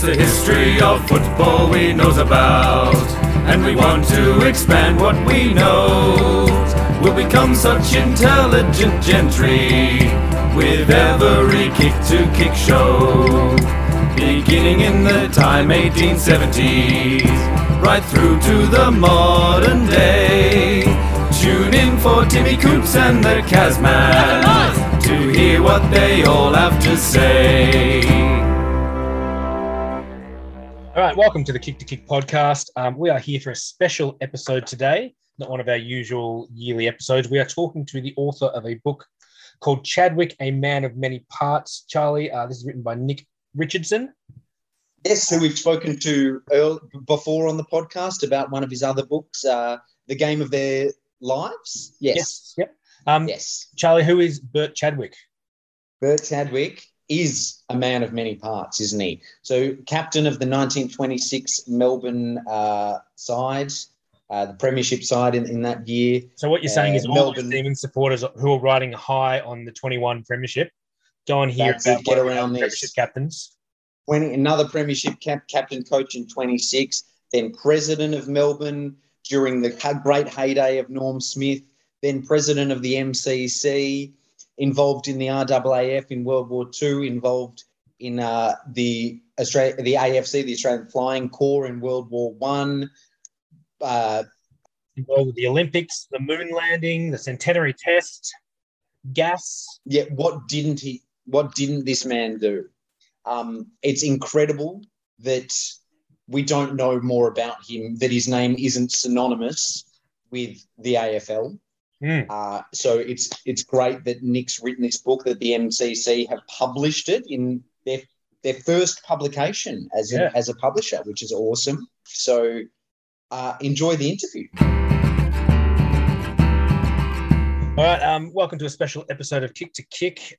It's the history of football we knows about, and we want to expand what we know. We'll become such intelligent gentry with every Kick to Kick show. Beginning in the time 1870s, right through to the modern day. Tune in for Timmy Coops and the Casmans to hear what they all have to say. All right, welcome to Kick podcast. We are here for a special episode today, not one of our usual yearly episodes. We are talking to the author of a book called Chadwick, A Man of Many Parts. Charlie, this is written by Nick Richardson. Yes, who we've spoken to before on the podcast about one of his other books, The Game of Their Lives. Yes. Charlie, who is Bert Chadwick? Bert Chadwick is a man of many parts, isn't he? So captain of the 1926 Melbourne side, the premiership side in that year. So what you're saying is all the Demon supporters who are riding high on the 21 premiership, go on here about get around this. Premiership captains. Another premiership captain coach in 26, then president of Melbourne during the great heyday of Norm Smith, then president of the MCC, involved in the RAAF in World War II, involved in the AFC, the Australian Flying Corps in World War I. Involved with the Olympics, the moon landing, the Centenary Test, gas. Yeah, what didn't this man do? It's incredible that we don't know more about him, that his name isn't synonymous with the AFL. So it's great that Nick's written this book, that the MCC have published it in their first publication as a publisher, which is awesome. So enjoy the interview. All right, welcome to a special episode of Kick to Kick.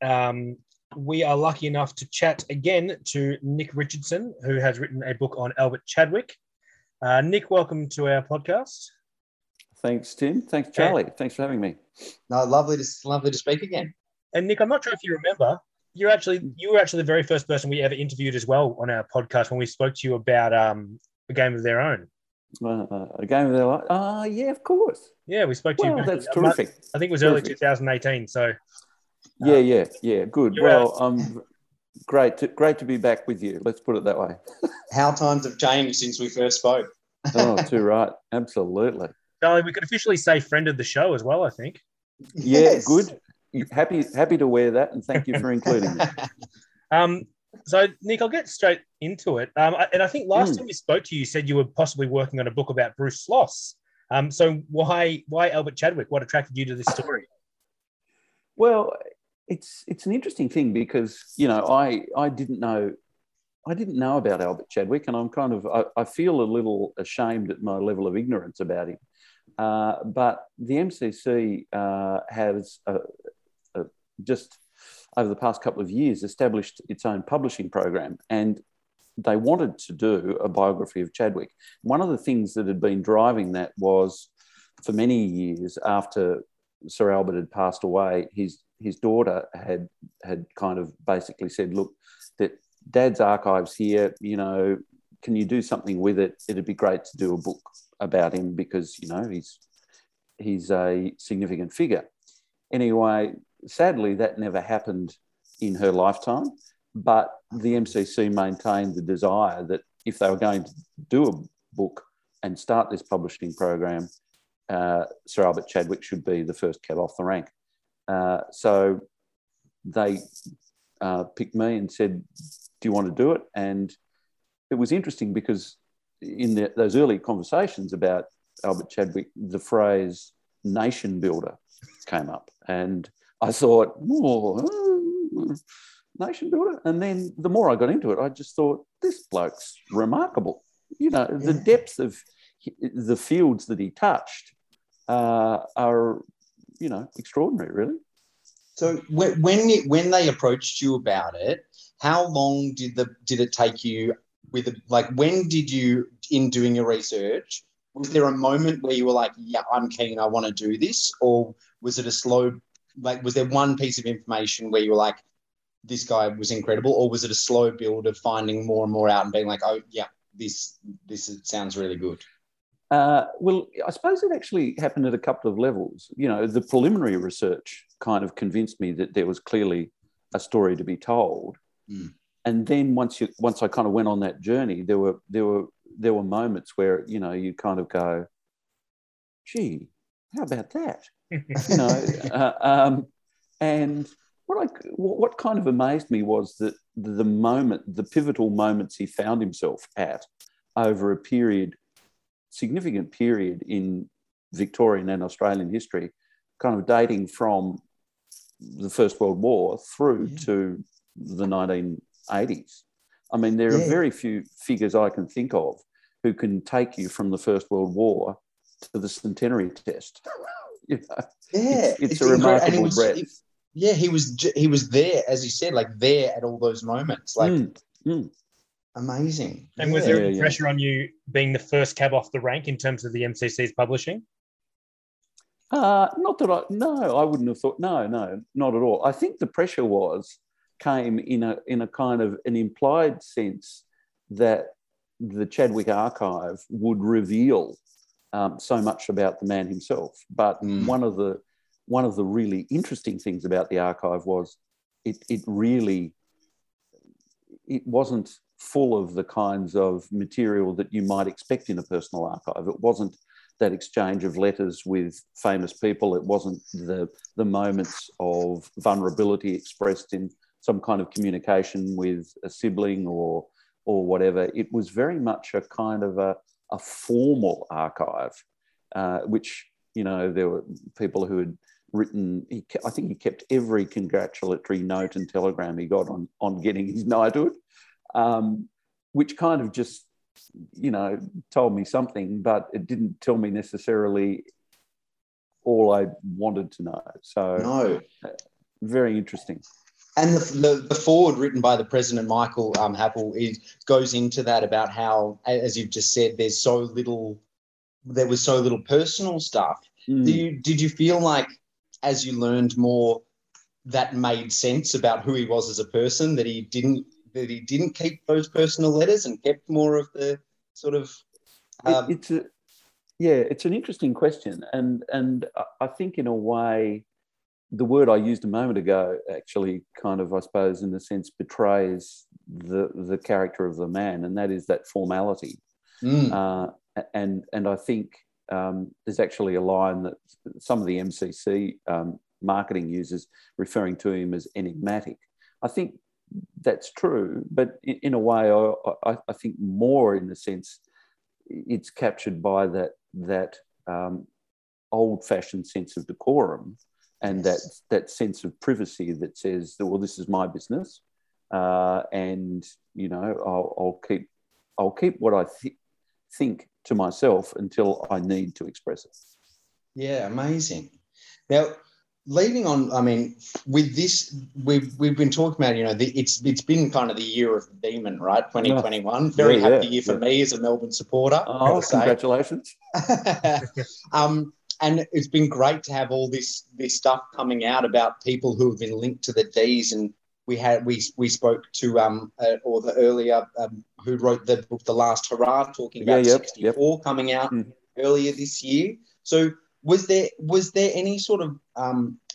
We are lucky enough to chat again to Nick Richardson, who has written a book on Albert Chadwick. Nick, welcome to our podcast. Thanks, Tim. Thanks, Charlie. Yeah. Thanks for having me. No, lovely to speak again. And Nick, I'm not sure if you remember, you were actually the very first person we ever interviewed as well on our podcast when we spoke to you about A Game of Their Own. A Game of Their Life. Yeah, of course. Yeah, we spoke to you. That's terrific. I think it was early 2018. So. Yeah. Good. Well, great to be back with you. Let's put it that way. How times have changed since we first spoke. Oh, too right. Absolutely. Charlie, we could officially say friend of the show as well, I think. Yeah, yes. Good. Happy to wear that, and thank you for including me. So, Nick, I'll get straight into it. And I think last time we spoke to you, you said you were possibly working on a book about Bruce Sloss. So why Albert Chadwick? What attracted you to this story? Well, it's an interesting thing because, you know, I didn't know about Albert Chadwick, and I'm I feel a little ashamed at my level of ignorance about him. But the MCC has just over the past couple of years established its own publishing program, and they wanted to do a biography of Chadwick. One of the things that had been driving that was, for many years after Sir Albert had passed away, his daughter had kind of basically said, look, that Dad's archives here, you know, can you do something with it? It'd be great to do a book about him because, you know, he's a significant figure. Anyway, sadly, that never happened in her lifetime, but the MCC maintained the desire that if they were going to do a book and start this publishing program, Sir Albert Chadwick should be the first cab off the rank. So they picked me and said, do you want to do it? And it was interesting because in those early conversations about Albert Chadwick, the phrase nation builder came up. And I thought, nation builder? And then the more I got into it, I just thought, this bloke's remarkable. You know, the depth of the fields that he touched are, you know, extraordinary, really. So when they approached you about it, how long did it take you? When did you, in doing your research, was there a moment where you were like, yeah, I'm keen, I want to do this? Or was it a slow, was there one piece of information where you were like, this guy was incredible, or was it a slow build of finding more and more out and being like, oh, yeah, this sounds really good? Well, I suppose it actually happened at a couple of levels. You know, the preliminary research kind of convinced me that there was clearly a story to be told. Mm. And then once I kind of went on that journey, there were moments where, you know, you kind of go, gee, how about that? You know, and what kind of amazed me was that the pivotal moments he found himself at over a significant period in Victorian and Australian history, kind of dating from the First World War through to the 1980s. I mean, there are very few figures I can think of who can take you from the First World War to the Centenary Test. You know, it's a remarkable breadth. He was there, as you said, like there at all those moments. Like amazing. And was there any pressure on you being the first cab off the rank in terms of the MCC's publishing? I wouldn't have thought. No, not at all. I think the pressure came in a kind of an implied sense that the Chadwick archive would reveal so much about the man himself. But one of the really interesting things about the archive was it wasn't full of the kinds of material that you might expect in a personal archive. It wasn't that exchange of letters with famous people. It wasn't the moments of vulnerability expressed in some kind of communication with a sibling or whatever. It was very much a kind of a formal archive, which, you know, there were people who had written, I think he kept every congratulatory note and telegram he got on getting his knighthood, which kind of just, you know, told me something, but it didn't tell me necessarily all I wanted to know. So very interesting. And the foreword written by the president, Michael Happel, goes into that about how, as you've just said, there was so little personal stuff. Mm. Did you feel like, as you learned more, that made sense about who he was as a person, that he didn't keep those personal letters and kept more of the sort of? It's an interesting question, and I think in a way, the word I used a moment ago actually kind of, I suppose, in a sense, betrays the character of the man, and that is that formality. Mm. And I think there's actually a line that some of the MCC marketing uses referring to him as enigmatic. I think that's true, but in a way, I think more in the sense it's captured by that old-fashioned sense of decorum. And that sense of privacy that says, that, well, this is my business, and, you know, I'll keep what I think to myself until I need to express it. Yeah, amazing. Now, leading on, I mean, with this, we've been talking about, you know, it's been kind of the year of the demon, right? 2021, very happy year for me as a Melbourne supporter. Oh, congratulations! And it's been great to have all this stuff coming out about people who have been linked to the Ds. And we spoke to who wrote the book The Last Hurrah, talking about 64 coming out earlier this year. So was there any sort of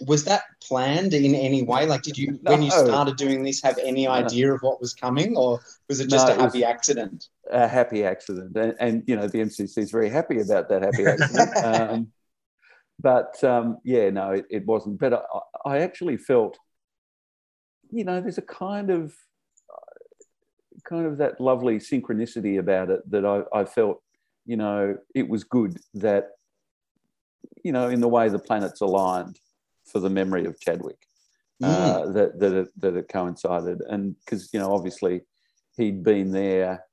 was that planned in any way? Like, did you when you started doing this have any idea of what was coming, or was it just a happy accident? A happy accident, and you know the MCC is very happy about that happy accident. It wasn't. But I actually felt, you know, there's a kind of that lovely synchronicity about it that I felt, you know, it was good that, you know, in the way the planets aligned for the memory of Chadwick, that it coincided. And because, you know, obviously he'd been there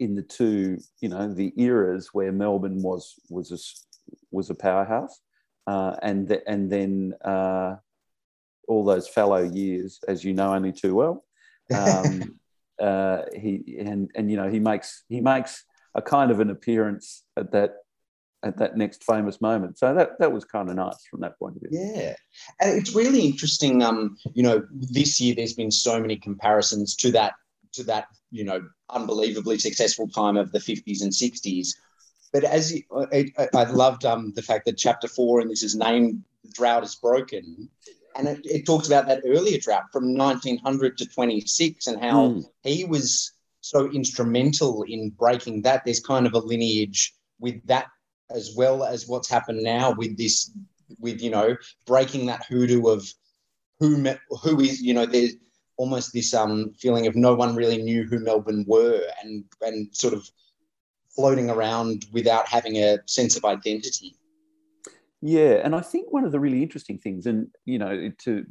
in the two, you know, the eras where Melbourne was a powerhouse, and then all those fallow years, as you know only too well, he makes a kind of an appearance at that at that next famous moment. So that was kind of nice from that point of view. Yeah. And it's really interesting, you know, this year there's been so many comparisons to that, you know, unbelievably successful time of the 50s and 60s. But as you, I loved the fact that Chapter 4, and this is named "The Drought Is Broken," and it talks about that earlier drought from 1900 to 26 and how he was so instrumental in breaking that. There's kind of a lineage with that, as well as what's happened now with this, with, you know, breaking that hoodoo of who is, you know, there's almost this feeling of no one really knew who Melbourne were, and sort of floating around without having a sense of identity. Yeah, and I think one of the really interesting things, and, you know, to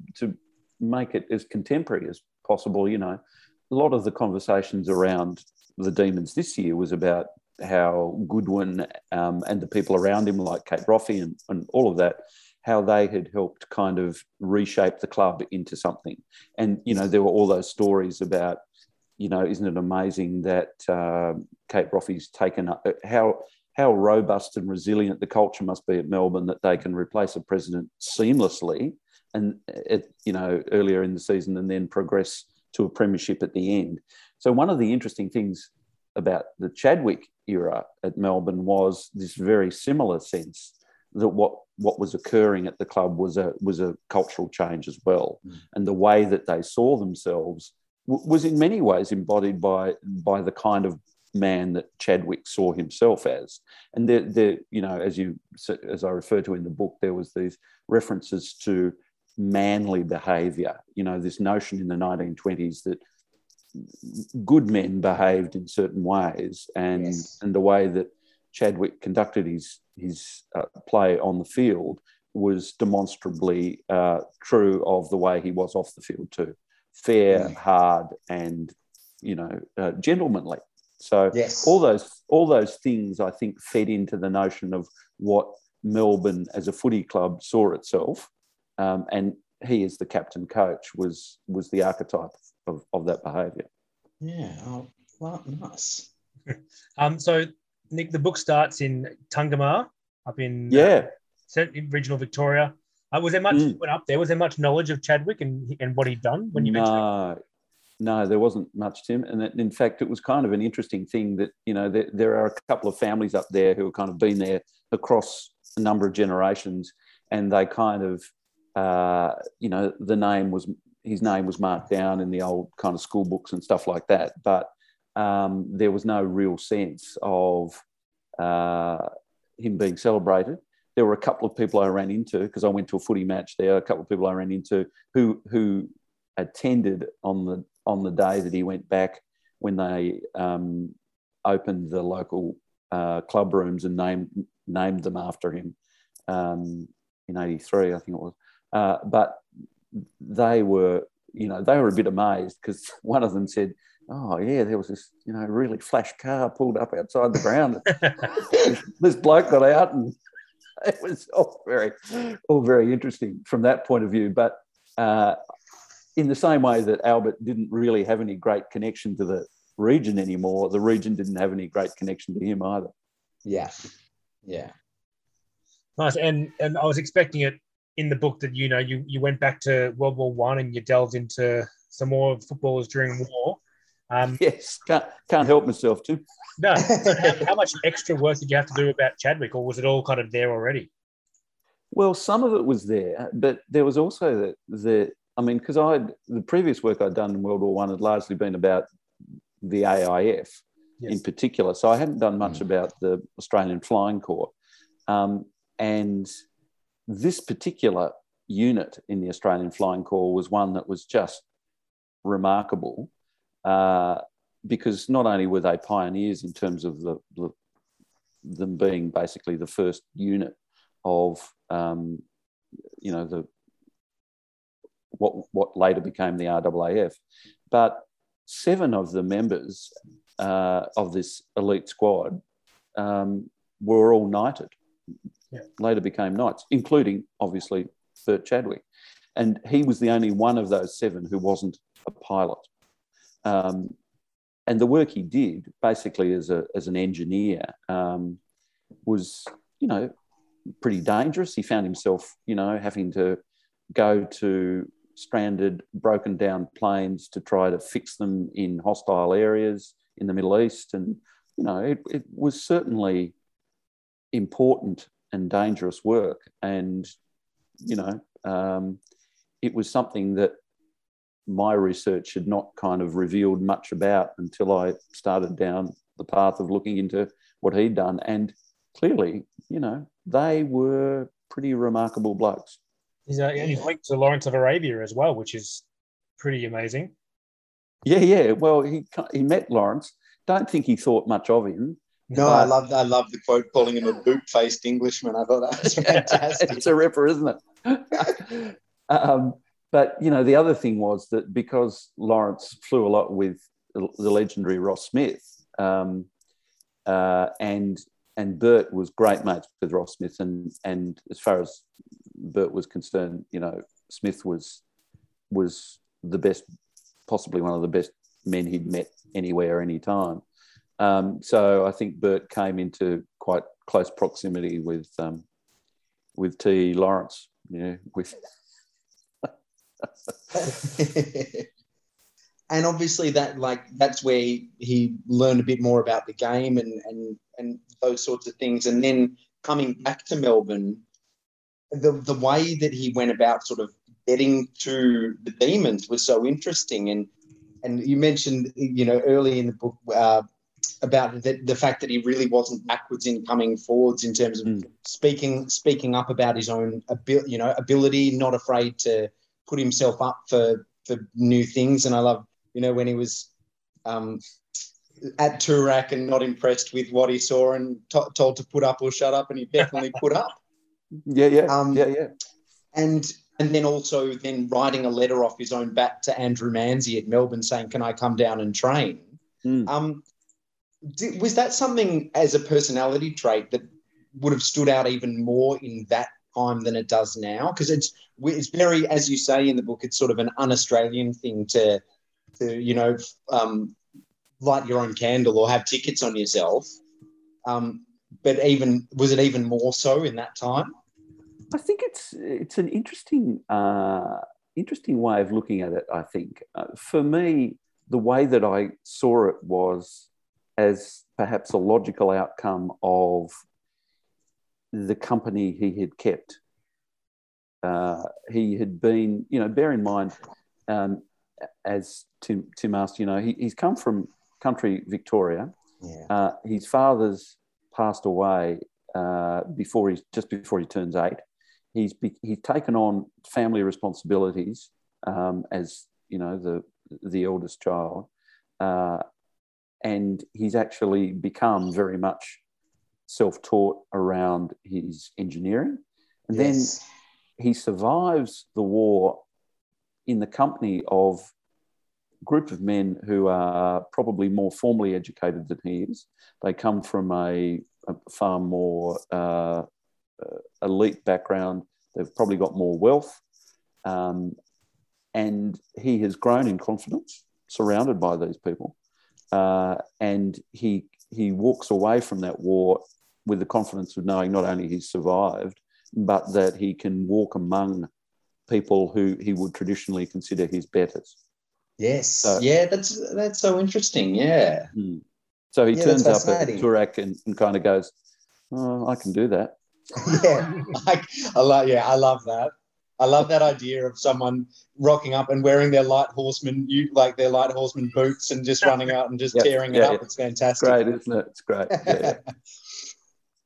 make it as contemporary as possible, you know, a lot of the conversations around the Demons this year was about how Goodwin and the people around him, like Kate Roffey and all of that, how they had helped kind of reshape the club into something. And, you know, there were all those stories about, you know, isn't it amazing that Kate Roffey's taken up, how robust and resilient the culture must be at Melbourne that they can replace a president seamlessly and, you know, earlier in the season, and then progress to a premiership at the end. So one of the interesting things about the Chadwick era at Melbourne was this very similar sense that what was occurring at the club was a cultural change as well. Mm. And the way that they saw themselves was in many ways embodied by the kind of man that Chadwick saw himself as. And there, you know, as I refer to in the book, there was these references to manly behaviour, you know, this notion in the 1920s that good men behaved in certain ways, and yes, and the way that Chadwick conducted his play on the field was demonstrably true of the way he was off the field too. Fair, hard, and, you know, gentlemanly. So yes, all those things, I think, fed into the notion of what Melbourne as a footy club saw itself, and he, as the captain coach, was the archetype of that behaviour. Yeah, well, nice. So, Nick, the book starts in Tungama, up in regional Victoria. Was there much went up there? Was there much knowledge of Chadwick and what he'd done when you mentioned it? No, there wasn't much, Tim. And in fact, it was kind of an interesting thing that, you know, there are a couple of families up there who have kind of been there across a number of generations, and they kind of, you know, his name was marked down in the old kind of school books and stuff like that. But there was no real sense of him being celebrated. There were a couple of people I ran into, because I went to a footy match there, a couple of people I ran into who attended on the day that he went back, when they opened the local club rooms and named them after him in 1983, I think it was. But they were, you know, they were a bit amazed, because one of them said, "Oh yeah, there was this, you know, really flash car pulled up outside the ground. This bloke got out," and it was all very interesting from that point of view. But in the same way that Albert didn't really have any great connection to the region anymore, the region didn't have any great connection to him either. Yeah, yeah. Nice. And I was expecting it in the book that, you know, you went back to World War I and you delved into some more footballers during war. Yes, can't help myself too. No. How much extra work did you have to do about Chadwick, or was it all kind of there already? Well, some of it was there, but there was also because the previous work I'd done in World War I had largely been about the AIF in particular, so I hadn't done much about the Australian Flying Corps. And this particular unit in the Australian Flying Corps was one that was just remarkable, because not only were they pioneers in terms of them being basically the first unit of, you know, the what later became the RAAF, but 7 of the members of this elite squad were all knighted, later became knights, including, obviously, Bert Chadwick. And he was the only one of those 7 who wasn't a pilot. And the work he did, basically as an engineer, was you know, pretty dangerous. He found himself, you know, having to go to stranded, broken down planes to try to fix them in hostile areas in the Middle East. And, you know, it was certainly important and dangerous work. And, you know, it was something that my research had not kind of revealed much about until I started down the path of looking into what he'd done. And clearly, you know, they were pretty remarkable blokes. He's linked to Lawrence of Arabia as well, which is pretty amazing. Yeah. Well, he met Lawrence. Don't think he thought much of him. No, I loved the quote, calling him a boot-faced Englishman. I thought that was fantastic. It's a ripper, isn't it? But, you know, the other thing was that because Lawrence flew a lot with the legendary Ross Smith, and Bert was great mates with Ross Smith, and as far as Bert was concerned, you know, Smith was the best, possibly one of the best men he'd met anywhere, anytime. So I think Bert came into quite close proximity with T. Lawrence, you know, with. And obviously that's where he learned a bit more about the game and those sorts of things. And then coming back to Melbourne, the way that he went about sort of getting to the Demons was so interesting. And you mentioned, you know, early in the book about the fact that he really wasn't backwards in coming forwards in terms of speaking up about his own ability, not afraid to put himself up for new things. And I love, you know, when he was at Toorak and not impressed with what he saw and told to put up or shut up, and he definitely put up. Yeah. And then also writing a letter off his own bat to Andrew Manzi at Melbourne saying, can I come down and train? Was that something as a personality trait that would have stood out even more in that time than it does now? Because it's very, as you say in the book, it's sort of an un-Australian thing to light your own candle or have tickets on yourself. But was it even more so in that time? I think it's an interesting way of looking at it, I think. For me, the way that I saw it was as perhaps a logical outcome of the company he had kept. He had been, you know, bear in mind, as Tim asked, you know, he's come from country Victoria. Yeah. His father's passed away before he turns 8. He's taken on family responsibilities as, you know, the eldest child, and he's actually become very much self-taught around his engineering. And then he survives the war in the company of a group of men who are probably more formally educated than he is. They come from a far more elite background. They've probably got more wealth. And he has grown in confidence, surrounded by these people. And he walks away from that war with the confidence of knowing not only he's survived, but that he can walk among people who he would traditionally consider his betters. Yes. So, yeah, that's so interesting, yeah. So he turns up at Toorak and kind of goes, oh, I can do that. Yeah, I love that. I love that idea of someone rocking up and wearing their light horseman boots and just running out and just tearing it up. Yeah. It's fantastic. Great, isn't it? It's great. Yeah.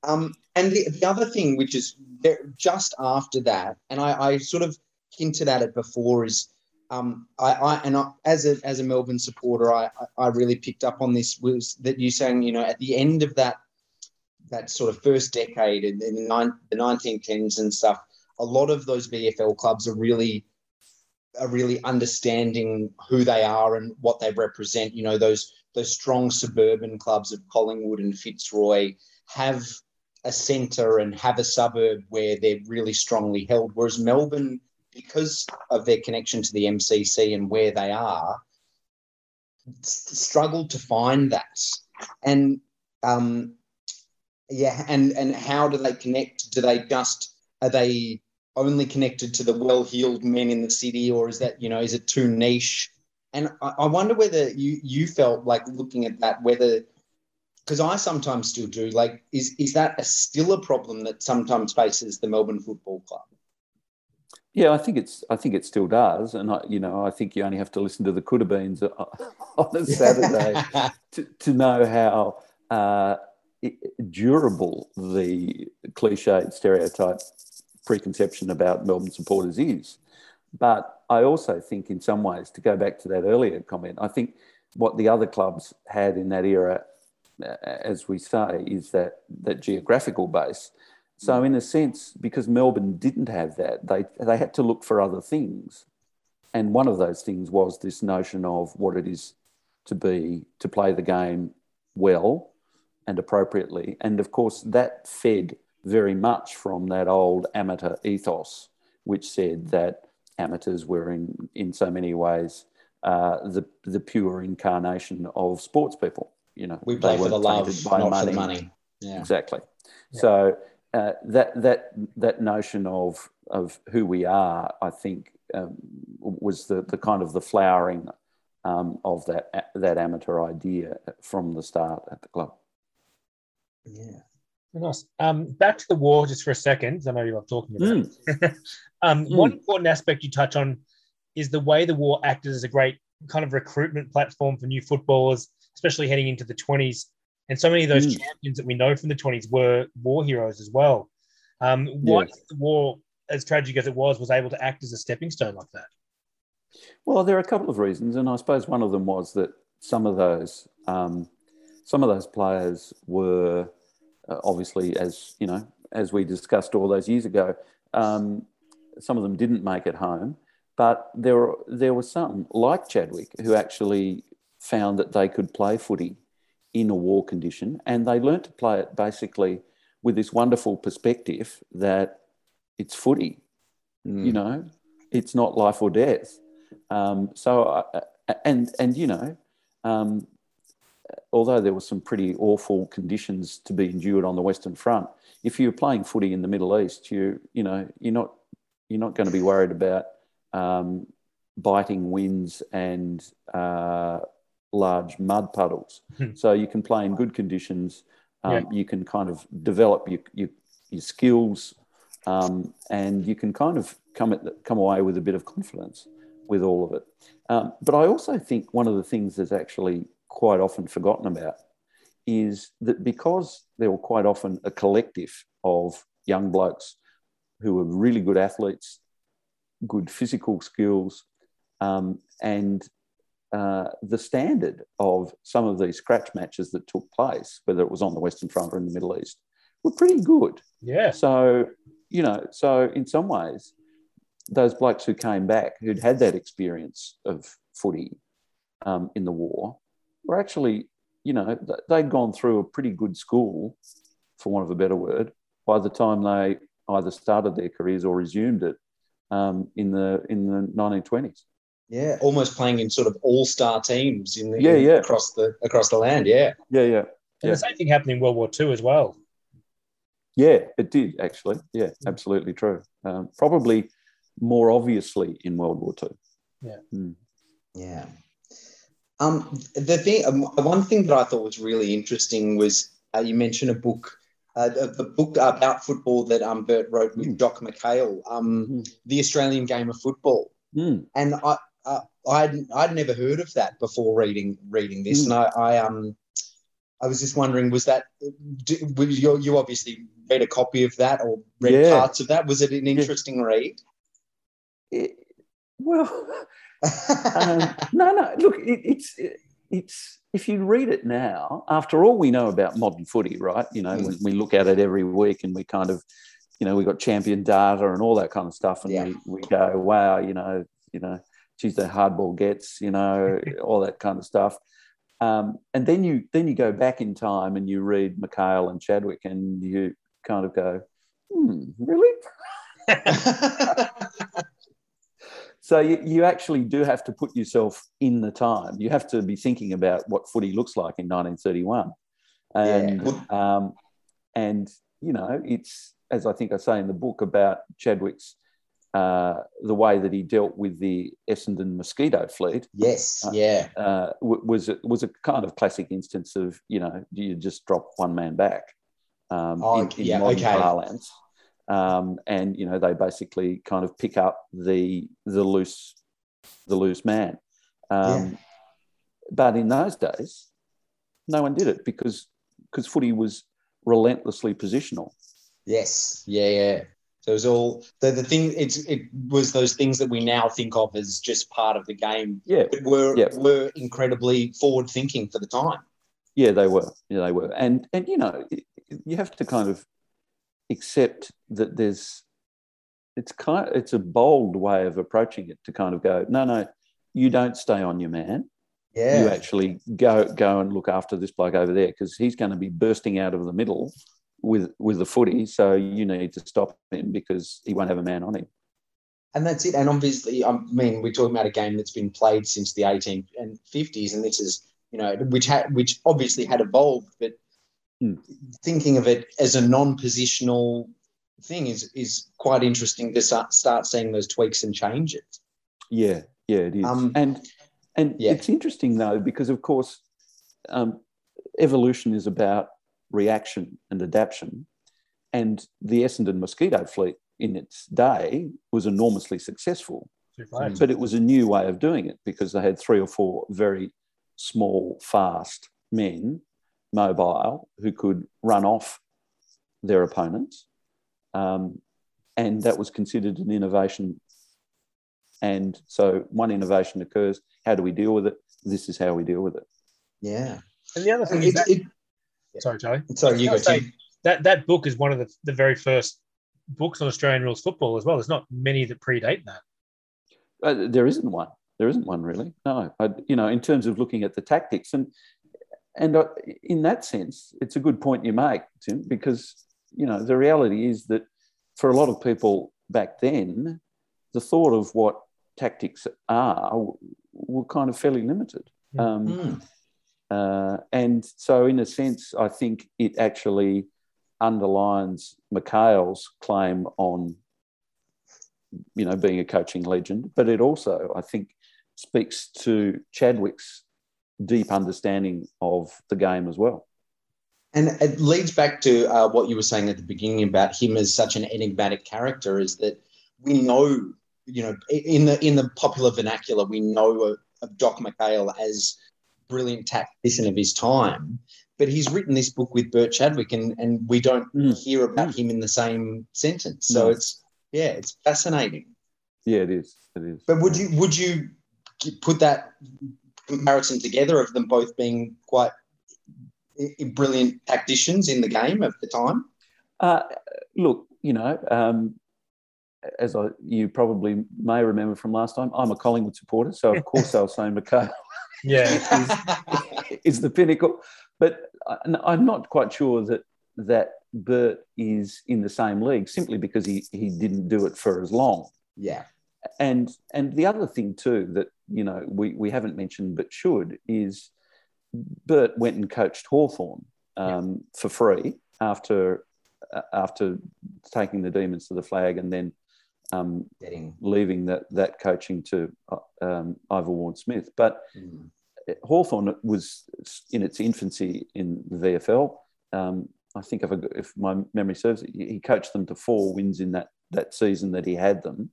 And the other thing, which is just after that, and I sort of hinted at it before, is as a Melbourne supporter, I really picked up on this, was that you saying, you know, at the end of that sort of first decade in the 1910s and stuff, a lot of those VFL clubs are really understanding who they are and what they represent. You know, those strong suburban clubs of Collingwood and Fitzroy have a centre and have a suburb where they're really strongly held, whereas Melbourne, because of their connection to the MCC and where they are, struggled to find that. And Yeah, and how do they connect? Do they just, are they only connected to the well-heeled men in the city, or is that, you know, is it too niche? And I wonder whether you felt like looking at that, whether, because I sometimes still do, like, is that still a problem that sometimes faces the Melbourne Football Club? Yeah, I think it still does, and I think you only have to listen to the coulda beens on a Saturday to know how durable the cliched stereotype preconception about Melbourne supporters is. But I also think, in some ways, to go back to that earlier comment, I think what the other clubs had in that era, as we say, is that geographical base. So in a sense, because Melbourne didn't have that, they had to look for other things. And one of those things was this notion of what it is to play the game well and appropriately. And, of course, that fed very much from that old amateur ethos, which said that amateurs were in so many ways the pure incarnation of sports people. You know, we play for the love, not for the money. Yeah. Exactly. Yeah. So... that notion of who we are, I think, was the kind of the flowering of that amateur idea from the start at the club. Yeah, nice. Back to the war just for a second. I know you were talking about. One important aspect you touch on is the way the war acted as a great kind of recruitment platform for new footballers, especially heading into the 20s. And so many of those champions that we know from the 20s were war heroes as well. Why the war, as tragic as it was able to act as a stepping stone like that? Well, there are a couple of reasons, and I suppose one of them was that some of those players were obviously, as you know, as we discussed all those years ago, some of them didn't make it home, but there were some, like Chadwick, who actually found that they could play footy in a war condition, and they learnt to play it basically with this wonderful perspective that it's footy, you know, it's not life or death. So although there were some pretty awful conditions to be endured on the Western Front, if you're playing footy in the Middle East, you're not going to be worried about biting winds and large mud puddles. So you can play in good conditions. You can kind of develop your skills and you can kind of come away with a bit of confidence with all of it. But I also think one of the things that's actually quite often forgotten about is that because there were quite often a collective of young blokes who were really good athletes, good physical skills, and the standard of some of these scratch matches that took place, whether it was on the Western Front or in the Middle East, were pretty good. Yeah. So in some ways, those blokes who came back, who'd had that experience of footy in the war, were actually, they'd gone through a pretty good school, for want of a better word, by the time they either started their careers or resumed it in the 1920s. Yeah, almost playing in sort of all-star teams across the land. Yeah. And the same thing happened in World War II as well. Yeah, it did actually. Yeah, absolutely true. Probably more obviously in World War II. Yeah. Mm. Yeah. One thing that I thought was really interesting was you mentioned a book. The book about football that Bert wrote with Doc McHale, The Australian Game of Football, and I'd never heard of that before reading this, and I was just wondering, was that you obviously read a copy of that or read parts of that? Was it an interesting read? No. Look, it's if you read it now, after all we know about modern footy, right? You know, when we look at it every week and we kind of. We've got champion data and all that kind of stuff, and we go, wow, Tuesday hardball gets, all that kind of stuff. And then you go back in time and you read McHale and Chadwick, and you kind of go, really? So you actually do have to put yourself in the time. You have to be thinking about what footy looks like in 1931, and. And, you know, it's, as I think I say in the book about Chadwick's, the way that he dealt with the Essendon mosquito fleet. Yes, yeah. Was a kind of classic instance of, you know, you just drop one man back in modern parlance. And, you know, they basically kind of pick up the loose man. But in those days, no one did it because footy was relentlessly positional. Yes, yeah, yeah. So it was all the thing. It was those things that we now think of as just part of the game. Yeah, that were incredibly forward thinking for the time. Yeah, they were. Yeah, they were. And you know, you have to kind of accept that it's a bold way of approaching it to kind of go, no, you don't stay on your man. Yeah, you actually go and look after this bloke over there because he's going to be bursting out of the middle with the footy, so you need to stop him because he won't have a man on him. And that's it. And obviously, I mean, we're talking about a game that's been played since the 1850s, and this is, you know, which obviously had evolved, but thinking of it as a non-positional thing is quite interesting to start seeing those tweaks and changes. Yeah, yeah, it is. And it's interesting, though, because, of course, evolution is about reaction and adaption, and the Essendon mosquito fleet in its day was enormously successful, but it was a new way of doing it because they had 3 or 4 very small, fast men, mobile, who could run off their opponents, and that was considered an innovation. And so one innovation occurs, how do we deal with it? This is how we deal with it. Yeah. And the other thing sorry, Charlie. Sorry, you go, Tim. That book is one of the very first books on Australian rules football as well. There's not many that predate that. There isn't one. There isn't one, really. No. In terms of looking at the tactics. And in that sense, it's a good point you make, Tim, because, you know, the reality is that for a lot of people back then, the thought of what tactics are were kind of fairly limited. And so in a sense, I think it actually underlines McHale's claim on, you know, being a coaching legend, but it also, I think, speaks to Chadwick's deep understanding of the game as well. And it leads back to what you were saying at the beginning about him as such an enigmatic character, is that we know, you know, in the popular vernacular, we know of Doc McHale as brilliant tactician of his time, but he's written this book with Bert Chadwick, and we don't hear about him in the same sentence. So it's fascinating. Yeah, it is. It is. But would you put that comparison together of them both being quite brilliant tacticians in the game of the time? Look, you know, as you probably may remember from last time, I'm a Collingwood supporter, so of course I'll say McHale. Yeah, is the pinnacle, but I'm not quite sure that Bert is in the same league simply because he didn't do it for as long. Yeah, and the other thing too that, you know, we haven't mentioned but should is Bert went and coached Hawthorn for free after taking the Demons to the flag and then leaving that coaching to Ivor Warne-Smith. But Hawthorn was in its infancy in the VFL. I think if my memory serves, he coached them to 4 wins in that season that he had them.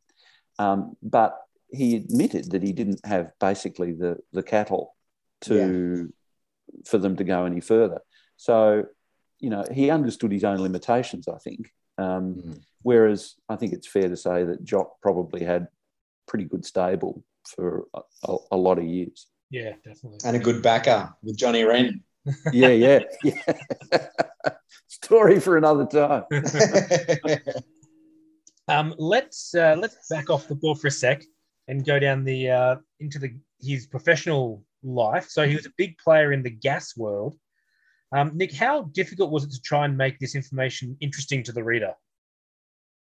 But he admitted that he didn't have basically the cattle for them to go any further. So, you know, he understood his own limitations, I think. Whereas I think it's fair to say that Jock probably had pretty good stable for a lot of years. Yeah, definitely. And a good backer with Johnny Wren. Yeah. Story for another time. Let's back off the ball for a sec and go down into his professional life. So he was a big player in the gas world. Nick, how difficult was it to try and make this information interesting to the reader?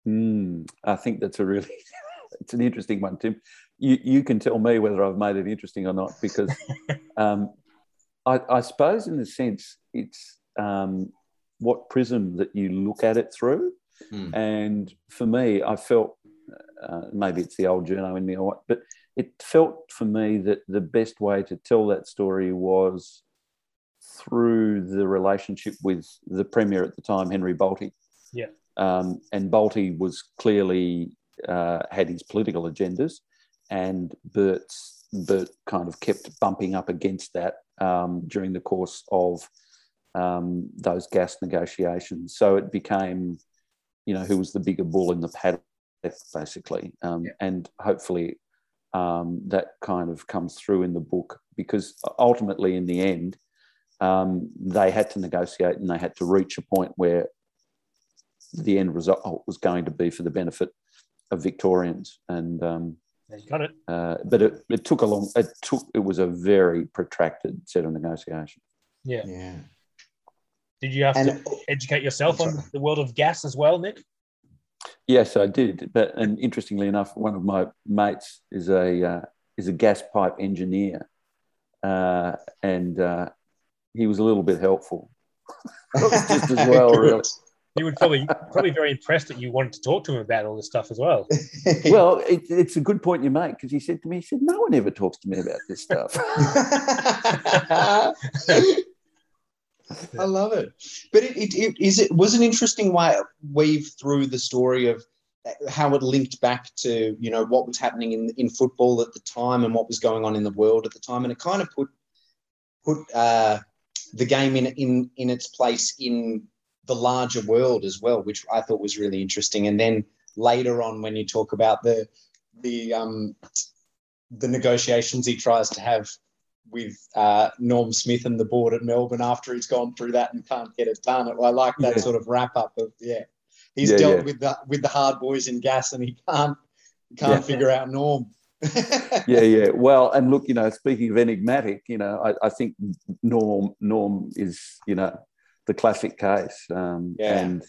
I think that's it's an interesting one, Tim. You can tell me whether I've made it interesting or not, because I suppose in a sense it's what prism that you look at it through. Mm. And for me, I felt, maybe it's the old journo in me, or what, but it felt for me that the best way to tell that story was through the relationship with the Premier at the time, Henry Bolte. Yeah. And Bolte was clearly had his political agendas, and Bert kind of kept bumping up against that during the course of those gas negotiations. So it became, you know, who was the bigger bull in the paddock, basically. Yeah. And hopefully that kind of comes through in the book, because ultimately in the end they had to negotiate and they had to reach a point where the end result was going to be for the benefit of Victorians. And you got it. But it took a long. It was a very protracted set of negotiations. Yeah. Yeah. Did you have to educate yourself on the world of gas as well, Nick? Yes, I did. But and interestingly enough, one of my mates is a gas pipe engineer, and he was a little bit helpful, just as well, really. You would probably very impressed that you wanted to talk to him about all this stuff as well. Well, it's a good point you make, because he said to me, no one ever talks to me about this stuff. I love it. But it was an interesting weave through the story of how it linked back to, you know, what was happening in football at the time and what was going on in the world at the time. And it kind of put the game in its place in the larger world as well, which I thought was really interesting. And then later on, when you talk about the negotiations he tries to have with Norm Smith and the board at Melbourne after he's gone through that and can't get it done, I like that sort of wrap up of he's dealt with the hard boys in gas, and he can't figure out Norm. Well, and look, you know, speaking of enigmatic, you know, I think Norm is, you know, the classic case. I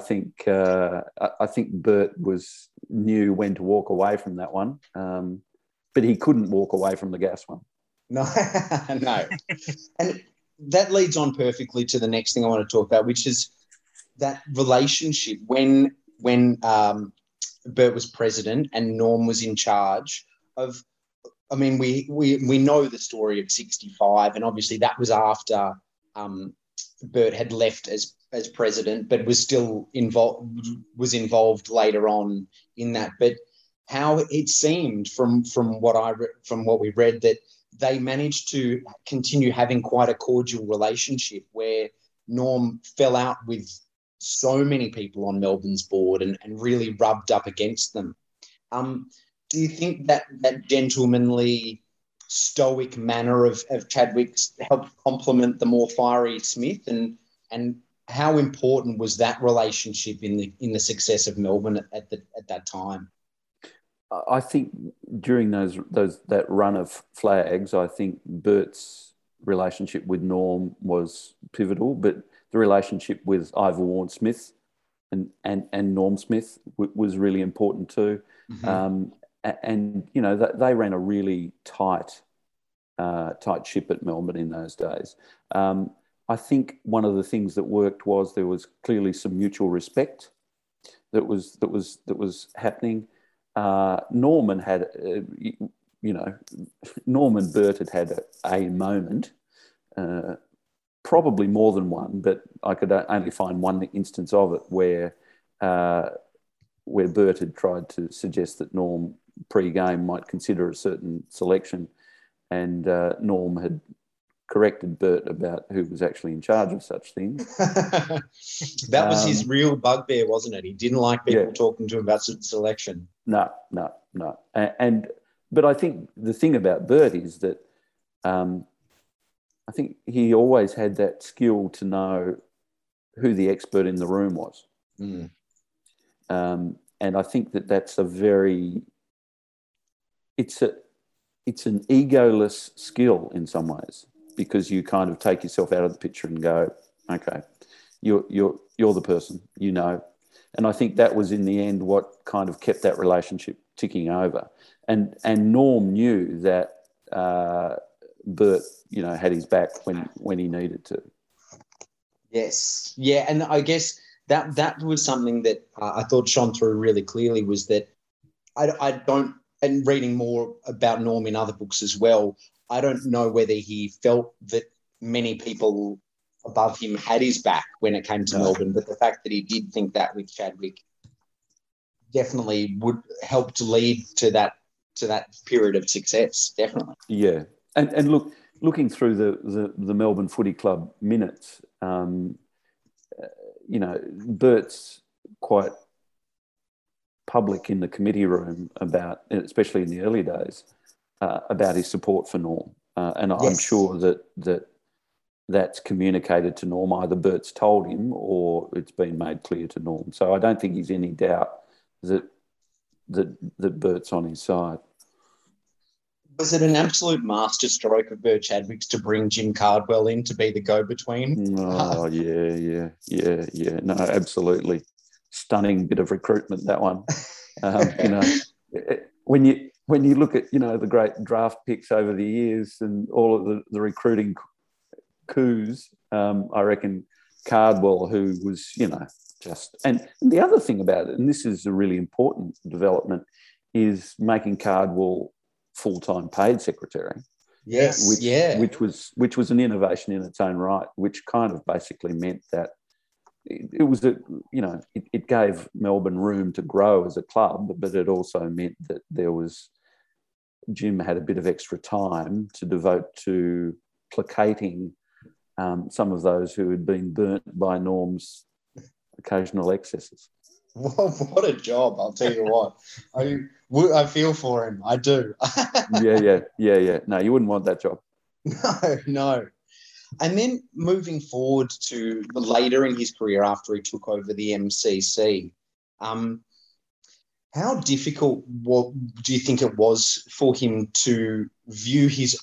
think Bert knew when to walk away from that one, but he couldn't walk away from the gas one. No, no. And that leads on perfectly to the next thing I want to talk about, which is that relationship when Bert was president and Norm was in charge of. I mean, we know the story of 65, and obviously that was after. Bert had left as president, but was still involved later on in that. But how it seemed from what we read that they managed to continue having quite a cordial relationship, where Norm fell out with so many people on Melbourne's board and really rubbed up against them. Do you think that gentlemanly, stoic manner of Chadwick helped complement the more fiery Smith, and how important was that relationship in the success of Melbourne at that time? I think during that run of flags, I think Bert's relationship with Norm was pivotal, but the relationship with Ivor Warne-Smith and Norm Smith was really important too. Mm-hmm. And, you know, they ran a really tight ship at Melbourne in those days. I think one of the things that worked was there was clearly some mutual respect that was happening. Norman had, you know, Norm and Bert had a moment, probably more than one, but I could only find one instance of it where Bert had tried to suggest that Norm pre-game might consider a certain selection, and Norm had corrected Bert about who was actually in charge of such things. That was his real bugbear, wasn't it? He didn't like people talking to him about selection. No. But I think the thing about Bert is that I think he always had that skill to know who the expert in the room was. Mm. And I think that's a very it's an egoless skill in some ways, because you kind of take yourself out of the picture and go, okay, you're the person, you know. And I think that was in the end what kind of kept that relationship ticking over. And Norm knew that Bert, you know, had his back when he needed to. Yes. Yeah. And I guess that was something that I thought shone through really clearly, was that I don't, and reading more about Norm in other books as well, I don't know whether he felt that many people above him had his back when it came to Melbourne, but the fact that he did think that with Chadwick definitely would help to lead to that period of success, definitely. Yeah. And look, looking through the Melbourne Footy Club minutes, you know, Bert's quite public in the committee room about, especially in the early days, about his support for Norm. And yes. I'm sure that's communicated to Norm. Either Bert's told him or it's been made clear to Norm. So I don't think he's any doubt that Bert's on his side. Was it an absolute masterstroke of Bert Chadwick's to bring Jim Cardwell in to be the go-between? Oh, yeah. No, absolutely. Stunning bit of recruitment, that one. You know, when you look at, you know, the great draft picks over the years and all of the recruiting coups, I reckon Cardwell, who was, you know, just... And the other thing about it, and this is a really important development, is making Cardwell full-time paid secretary. Yes, which was an innovation in its own right, which kind of basically meant that it was a, you know, it gave Melbourne room to grow as a club, but it also meant that there was, Jim had a bit of extra time to devote to placating some of those who had been burnt by Norm's occasional excesses. What a job, I'll tell you what. I feel for him, I do. Yeah. No, you wouldn't want that job. No. And then moving forward to later in his career after he took over the MCC, how difficult do you think it was for him to view his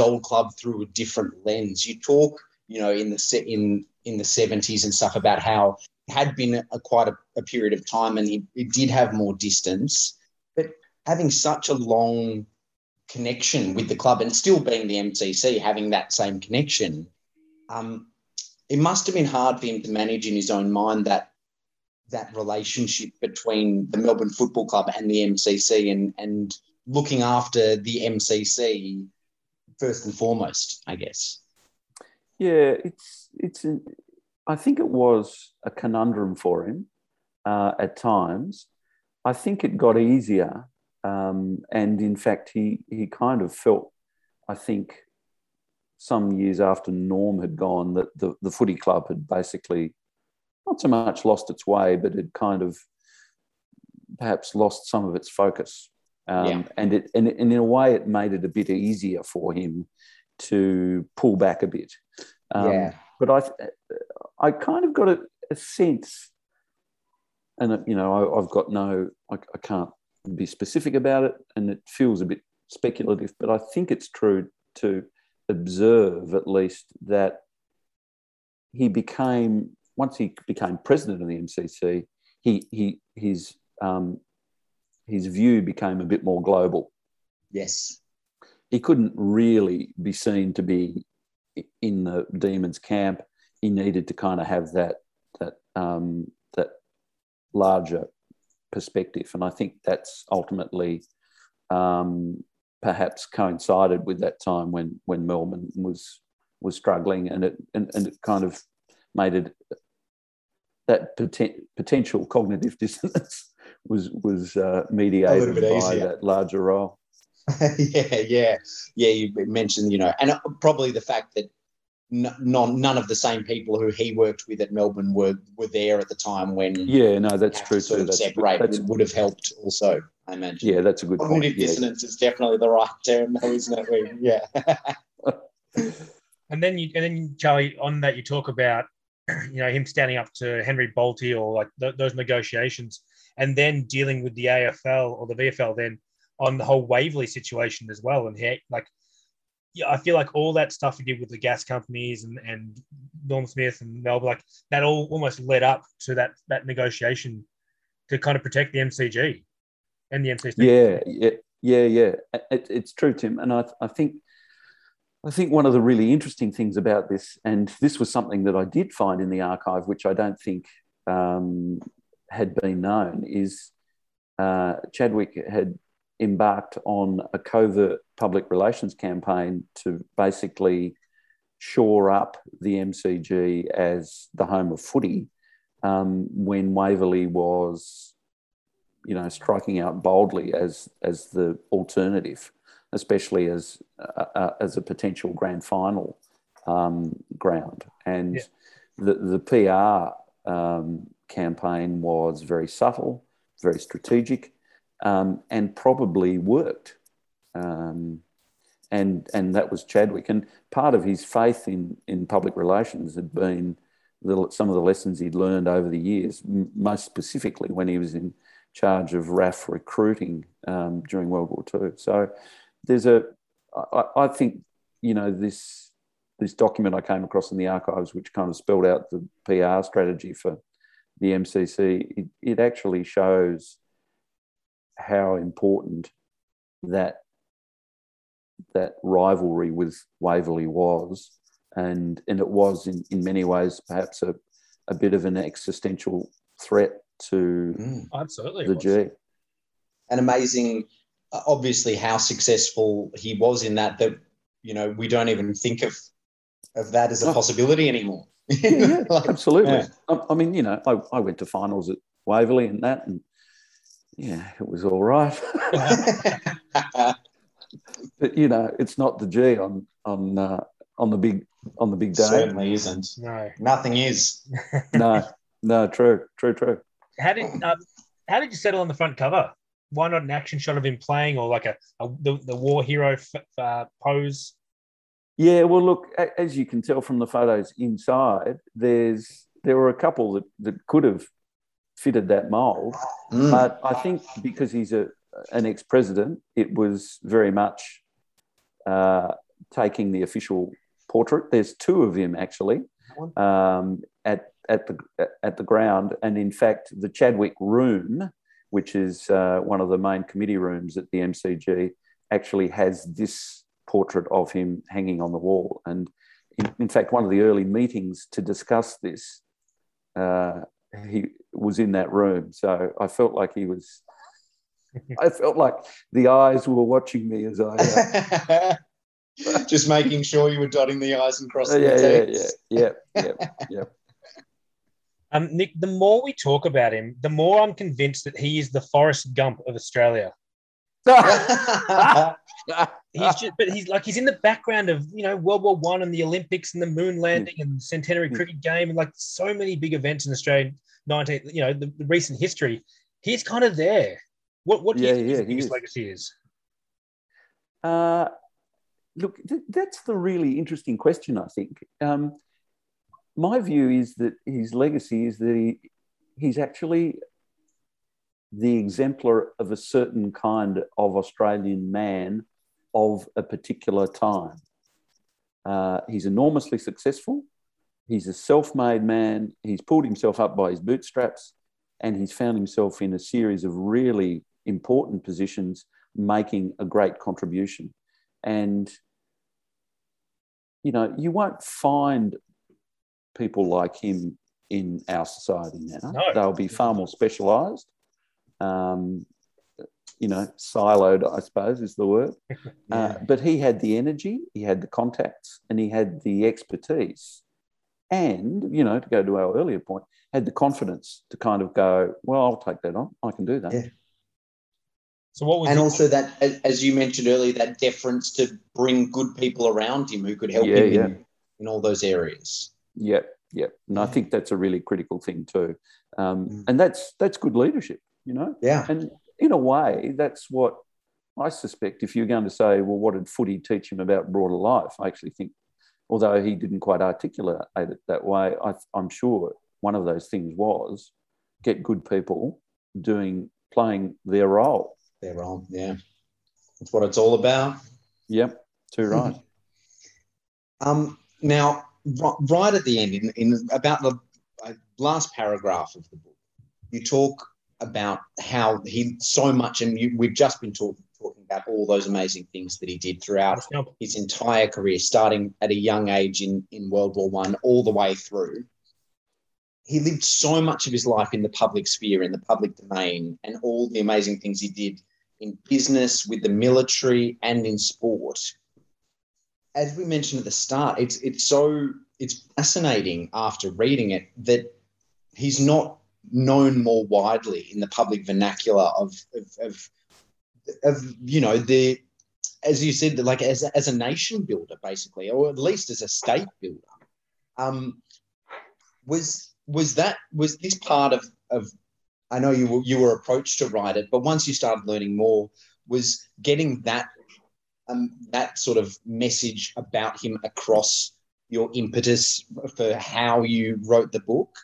old club through a different lens? You talk, you know, in the 70s and stuff about how had been quite a period of time and he did have more distance, but having such a long connection with the club and still being the MCC, having that same connection, it must have been hard for him to manage in his own mind that relationship between the Melbourne Football Club and the MCC and looking after the MCC first and foremost, I guess. Yeah, I think it was a conundrum for him at times. I think it got easier. And, in fact, he kind of felt, I think, some years after Norm had gone that the footy club had basically not so much lost its way, but had kind of perhaps lost some of its focus. And in a way it made it a bit easier for him to pull back a bit. But I kind of got a sense, and, you know, I can't be specific about it, and it feels a bit speculative, but I think it's true to observe at least that once he became president of the MCC, his view became a bit more global. Yes. He couldn't really be seen to be in the Demons camp. He needed to kind of have that larger perspective, and I think that's ultimately perhaps coincided with that time when Melbourne was struggling, and it kind of made it that potential cognitive dissonance was mediated by easier. That larger role. Yeah. You mentioned, you know, and probably the fact that none of the same people who he worked with at Melbourne were there at the time when. Yeah, no, that's true too. That would have helped also, I imagine. Yeah, that's a good point. Cognitive dissonance is definitely the right term, though, isn't it? Yeah. And then Charlie, on that you talk about, you know, him standing up to Henry Bolte or like those negotiations, and then dealing with the AFL or the VFL then on the whole Waverley situation as well, and he like. Yeah, I feel like all that stuff he did with the gas companies and Norm Smith and Melbourne, like that all almost led up to that negotiation to kind of protect the MCG and the MCC. Yeah. It's true, Tim. And I think I think one of the really interesting things about this, and this was something that I did find in the archive, which I don't think had been known, is Chadwick had embarked on a covert public relations campaign to basically shore up the MCG as the home of footy when Waverley was, you know, striking out boldly as the alternative, especially as a potential grand final ground. And yeah, the PR campaign was very subtle, very strategic, and probably worked. And that was Chadwick. And part of his faith in public relations had been some of the lessons he'd learned over the years, most specifically when he was in charge of RAAF recruiting during World War II. So there's I think, you know, this document I came across in the archives, which kind of spelled out the PR strategy for the MCC, it actually shows how important that rivalry with Waverley was, and it was in many ways perhaps a bit of an existential threat to absolutely the G. An amazing, obviously, how successful he was in that you know, we don't even think of that as a possibility anymore. Yeah, like, absolutely. Yeah. I mean, you know, I went to finals at Waverley and that, and yeah, it was all right. But you know, it's not the G on the big day. It certainly isn't. No, nothing is. no, true. How did you settle on the front cover? Why not an action shot of him playing, or like the war hero pose? Yeah, well, look, as you can tell from the photos inside, there were a couple that could have fitted that mould, but I think because he's an ex-president, it was very much taking the official portrait. There's two of him actually at the ground, and in fact, the Chadwick room, which is one of the main committee rooms at the MCG, actually has this portrait of him hanging on the wall. And in fact, one of the early meetings to discuss this, he was in that room. So I felt like the eyes were watching me as I... Just making sure you were dotting the I's and crossing the T's. Yeah. Nick, the more we talk about him, the more I'm convinced that he is the Forrest Gump of Australia. He's in the background of, you know, World War I and the Olympics and the moon landing and the Centenary cricket game and like so many big events in Australian 19th, you know, the recent history. He's kind of there. What do you think his legacy is? Look, that's the really interesting question, I think. My view is that his legacy is that he's actually the exemplar of a certain kind of Australian man of a particular time. He's enormously successful. He's a self-made man. He's pulled himself up by his bootstraps, and he's found himself in a series of really important positions making a great contribution. And, you know, you won't find people like him in our society now. No. They'll be far more specialised. You know, siloed, I suppose, is the word. But he had the energy, he had the contacts, and he had the expertise. And, you know, to go to our earlier point, had the confidence to kind of go, well, I'll take that on. I can do that. Yeah. So what was that, as you mentioned earlier, that deference to bring good people around him who could help him in all those areas. Yep. And I think that's a really critical thing too. And that's good leadership, you know? Yeah. And in a way, that's what I suspect, if you're going to say, well, what did footy teach him about broader life? I actually think, although he didn't quite articulate it that way, I'm sure one of those things was get good people playing their role. Their role, yeah. That's what it's all about. Yep, too right. Now, right at the end, in about the last paragraph of the book, you talk about how he so much, and we've just been talking about all those amazing things that he did throughout his entire career, starting at a young age in World War I all the way through. He lived so much of his life in the public sphere, in the public domain, and all the amazing things he did in business, with the military, and in sport. As we mentioned at the start, it's fascinating after reading it that he's not known more widely in the public vernacular of you know, the, as you said, like as a nation builder, basically, or at least as a state builder. Was this part of I know you were approached to write it, but once you started learning more, was getting that sort of message about him across your impetus for how you wrote the book?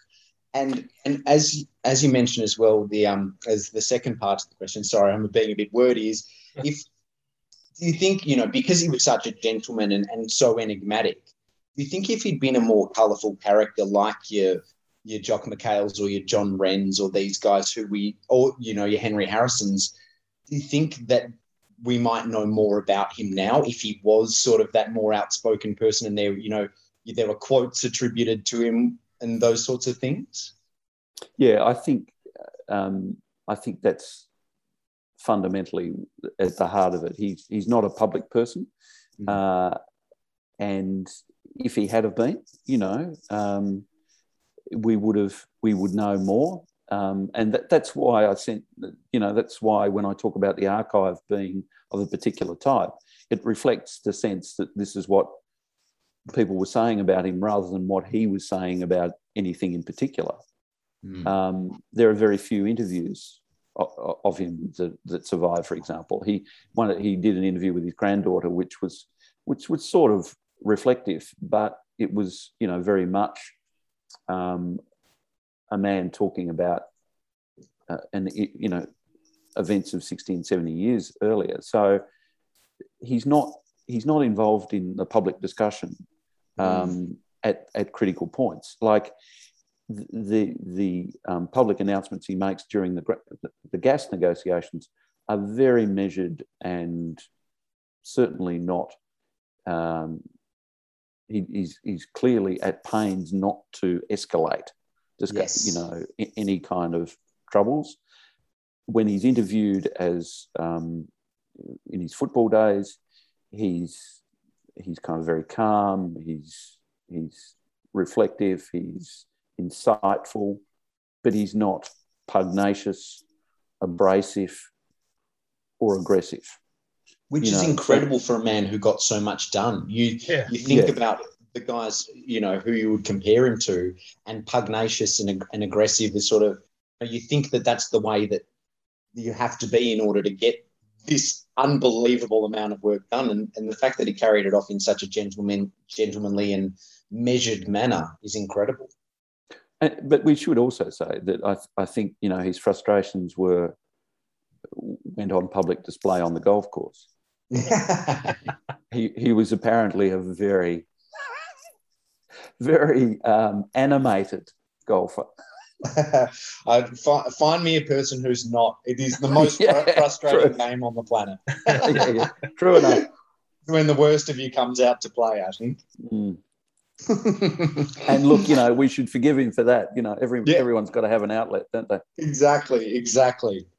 And as you mentioned as well, the as the second part of the question, sorry, I'm being a bit wordy, is if do you think, you know, because he was such a gentleman and so enigmatic, do you think if he'd been a more colourful character like your Jock McHales or your John Wrens or these guys your Henry Harrisons, do you think that we might know more about him now if he was sort of that more outspoken person and there were quotes attributed to him and those sorts of things? Yeah, I think that's fundamentally at the heart of it. He's not a public person, mm-hmm. And if he had have been, you know, we would know more. And that's why I sent, you know, that's why when I talk about the archive being of a particular type, it reflects the sense that this is what people were saying about him rather than what he was saying about anything in particular. Mm. There are very few interviews of him that survive. For example, he did an interview with his granddaughter, which was sort of reflective, but it was, you know, very much a man talking about events of 60 and 70 years earlier. So he's not involved in the public discussion at critical points. Like the public announcements he makes during the gas negotiations are very measured and certainly not. He's clearly at pains not to escalate, discuss, yes, you know, any kind of troubles. When he's interviewed as in his football days, he's kind of very calm. He's reflective. He's insightful, but he's not pugnacious, abrasive, or aggressive. Which is incredible for a man who got so much done. You think about the guys, you know, who you would compare him to, and pugnacious and aggressive is sort of, you think that that's the way that you have to be in order to get this unbelievable amount of work done, and the fact that he carried it off in such a gentlemanly and measured manner is incredible. But we should also say that I think, you know, his frustrations went on public display on the golf course. He was apparently a very, very animated golfer. Find me a person who's not. It is the most frustrating game on the planet. Yeah. True enough. When the worst of you comes out to play, I think. Mm. And look, you know, we should forgive him for that. You know, everyone's got to have an outlet, don't they? Exactly.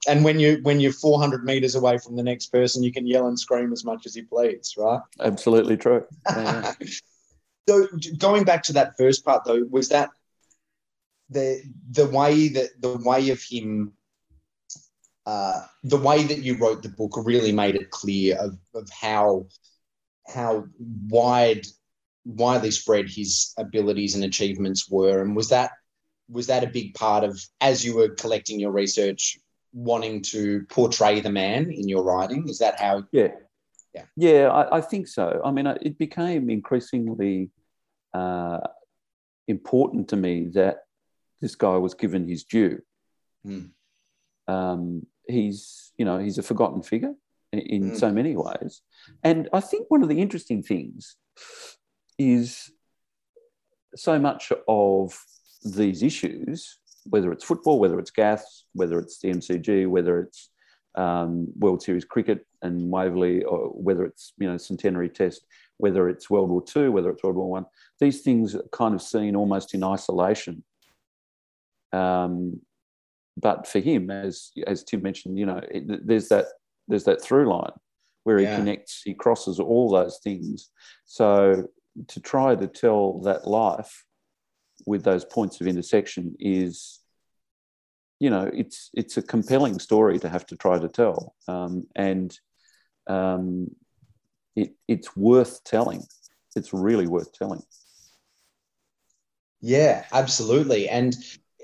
And when you're 400 metres away from the next person, you can yell and scream as much as you please, right? Absolutely true. Yeah. So going back to that first part, though, was that the way that you wrote the book really made it clear of how widely spread his abilities and achievements were, and was that a big part of, as you were collecting your research, wanting to portray the man in your writing? Is that how? Yeah. I think so. I mean, it became increasingly important to me that this guy was given his due. Mm. He's a forgotten figure in so many ways. And I think one of the interesting things is so much of these issues, whether it's football, whether it's gas, whether it's the MCG, whether it's World Series cricket in Waverley, or whether it's, you know, Centenary Test, whether it's World War II, whether it's World War I, these things are kind of seen almost in isolation. But for him, as Tim mentioned, you know, there's that through line where he connects, he crosses all those things. So to try to tell that life with those points of intersection is, you know, it's a compelling story to have to try to tell, and it's worth telling. It's really worth telling. Yeah, absolutely. And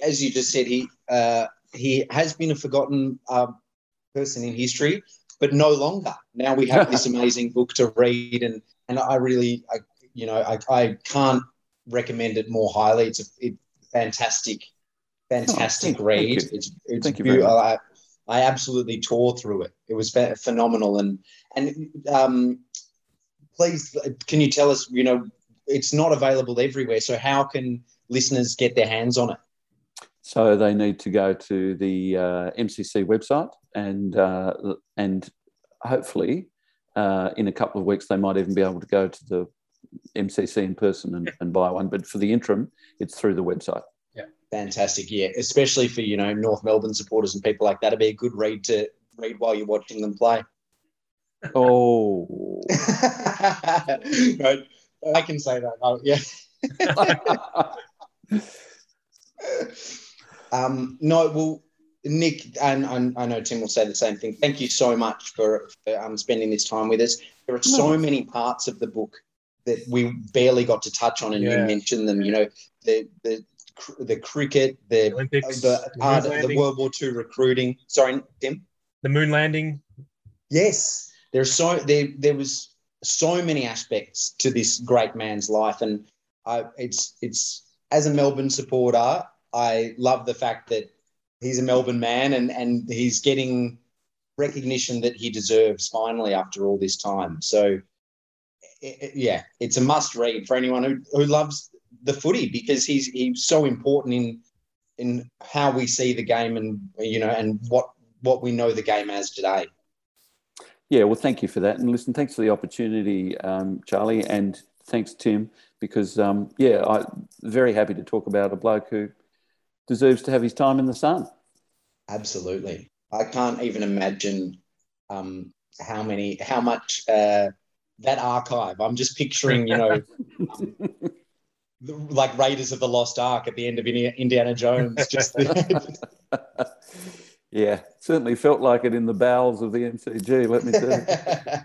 as you just said, he has been a forgotten person in history, but no longer. Now we have this amazing book to read, and I can't recommend it more highly. It's fantastic read. Thank you. It's beautiful. I absolutely tore through it. It was phenomenal, and please, can you tell us? You know, it's not available everywhere, so how can listeners get their hands on it? So they need to go to the MCC website, and hopefully in a couple of weeks they might even be able to go to the MCC in person and buy one. But for the interim, it's through the website. Yeah, fantastic. Yeah, especially for, you know, North Melbourne supporters and people like that, it'd be a good read to read while you're watching them play. Oh, right. I can say that. Oh, yeah. No, well, Nick, and I know Tim will say the same thing. Thank you so much for spending this time with us. There are so many parts of the book that we barely got to touch on, and you mentioned them. You know, the cricket, the Olympics, the World War II recruiting. Sorry, Tim. The moon landing. Yes, there was so many aspects to this great man's life, and it's as a Melbourne supporter, I love the fact that he's a Melbourne man and he's getting recognition that he deserves finally after all this time. So, it's a must-read for anyone who loves the footy, because he's so important in how we see the game and, you know, and what we know the game as today. Yeah, well, thank you for that. And listen, thanks for the opportunity, Charlie, and thanks, Tim, because, I'm very happy to talk about a bloke who deserves to have his time in the sun. Absolutely. I can't even imagine how much that archive. I'm just picturing, you know, like Raiders of the Lost Ark at the end of Indiana Jones. Yeah, certainly felt like it in the bowels of the MCG, let me tell you.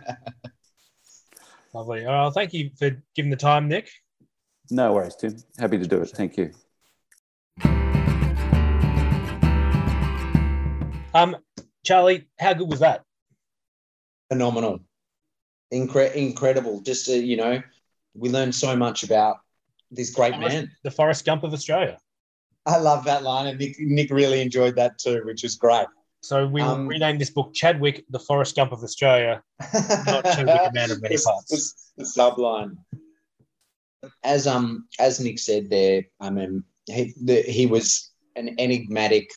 Lovely. All right, thank you for giving the time, Nick. No worries, Tim. Happy to do it. Thank you. Charlie, how good was that? Phenomenal. Incredible. Just, you know, we learned so much about this great man. The Forrest Gump of Australia. I love that line, and Nick really enjoyed that too, which is great. So we renamed this book Chadwick, the Forrest Gump of Australia, not Chadwick, a Man of Many Parts. The subline. As Nick said there, I mean, he was an enigmatic,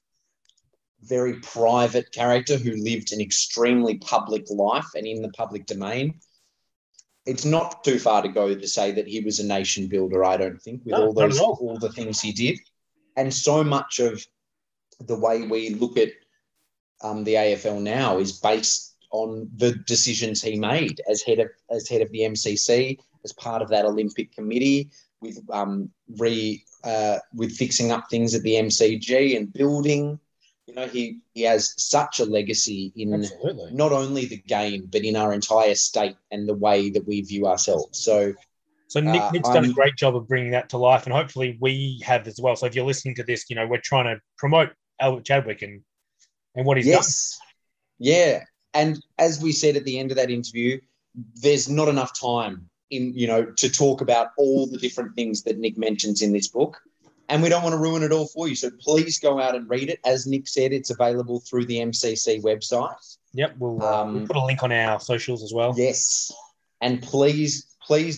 very private character who lived an extremely public life and in the public domain. It's not too far to go to say that he was a nation builder, I don't think, with all the things he did. And so much of the way we look at the AFL now is based on the decisions he made as head of the MCC, as part of that Olympic committee, with fixing up things at the MCG and building. You know, he has such a legacy in not only the game but in our entire state and the way that we view ourselves. So Nick's done a great job of bringing that to life, and hopefully we have as well. So if you're listening to this, you know, we're trying to promote Albert Chadwick and what he's done. Yeah. And as we said at the end of that interview, there's not enough time in, you know, to talk about all the different things that Nick mentions in this book. And we don't want to ruin it all for you. So please go out and read it. As Nick said, it's available through the MCC website. Yep. We'll put a link on our socials as well. Yes. And please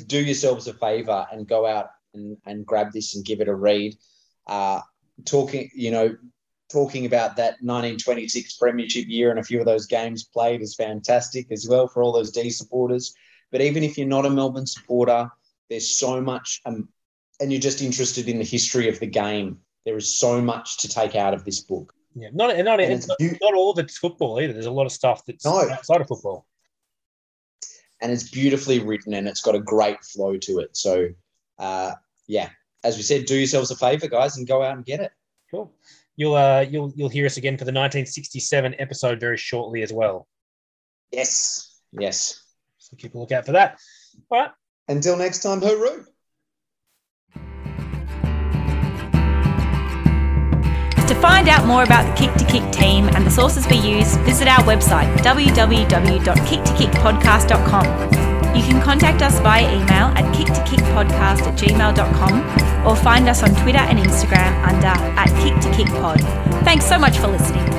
do yourselves a favor and go out and grab this and give it a read. Talking, you know, talking about that 1926 premiership year and a few of those games played is fantastic as well for all those D supporters. But even if you're not a Melbourne supporter, there's so much, and you're just interested in the history of the game, there is so much to take out of this book. Yeah, not all of it's football either. There's a lot of stuff that's outside of football. And it's beautifully written and it's got a great flow to it. So, yeah, as we said, do yourselves a favour, guys, and go out and get it. Cool. You'll hear us again for the 1967 episode very shortly as well. Yes. Yes. So keep a look out for that. All right. Until next time, hooroo. To find out more about the Kick to Kick team and the sources we use, visit our website, www.kicktokickpodcast.com. You can contact us via email at kicktokickpodcast@gmail.com or find us on Twitter and Instagram under @KickToKickPod. Thanks so much for listening.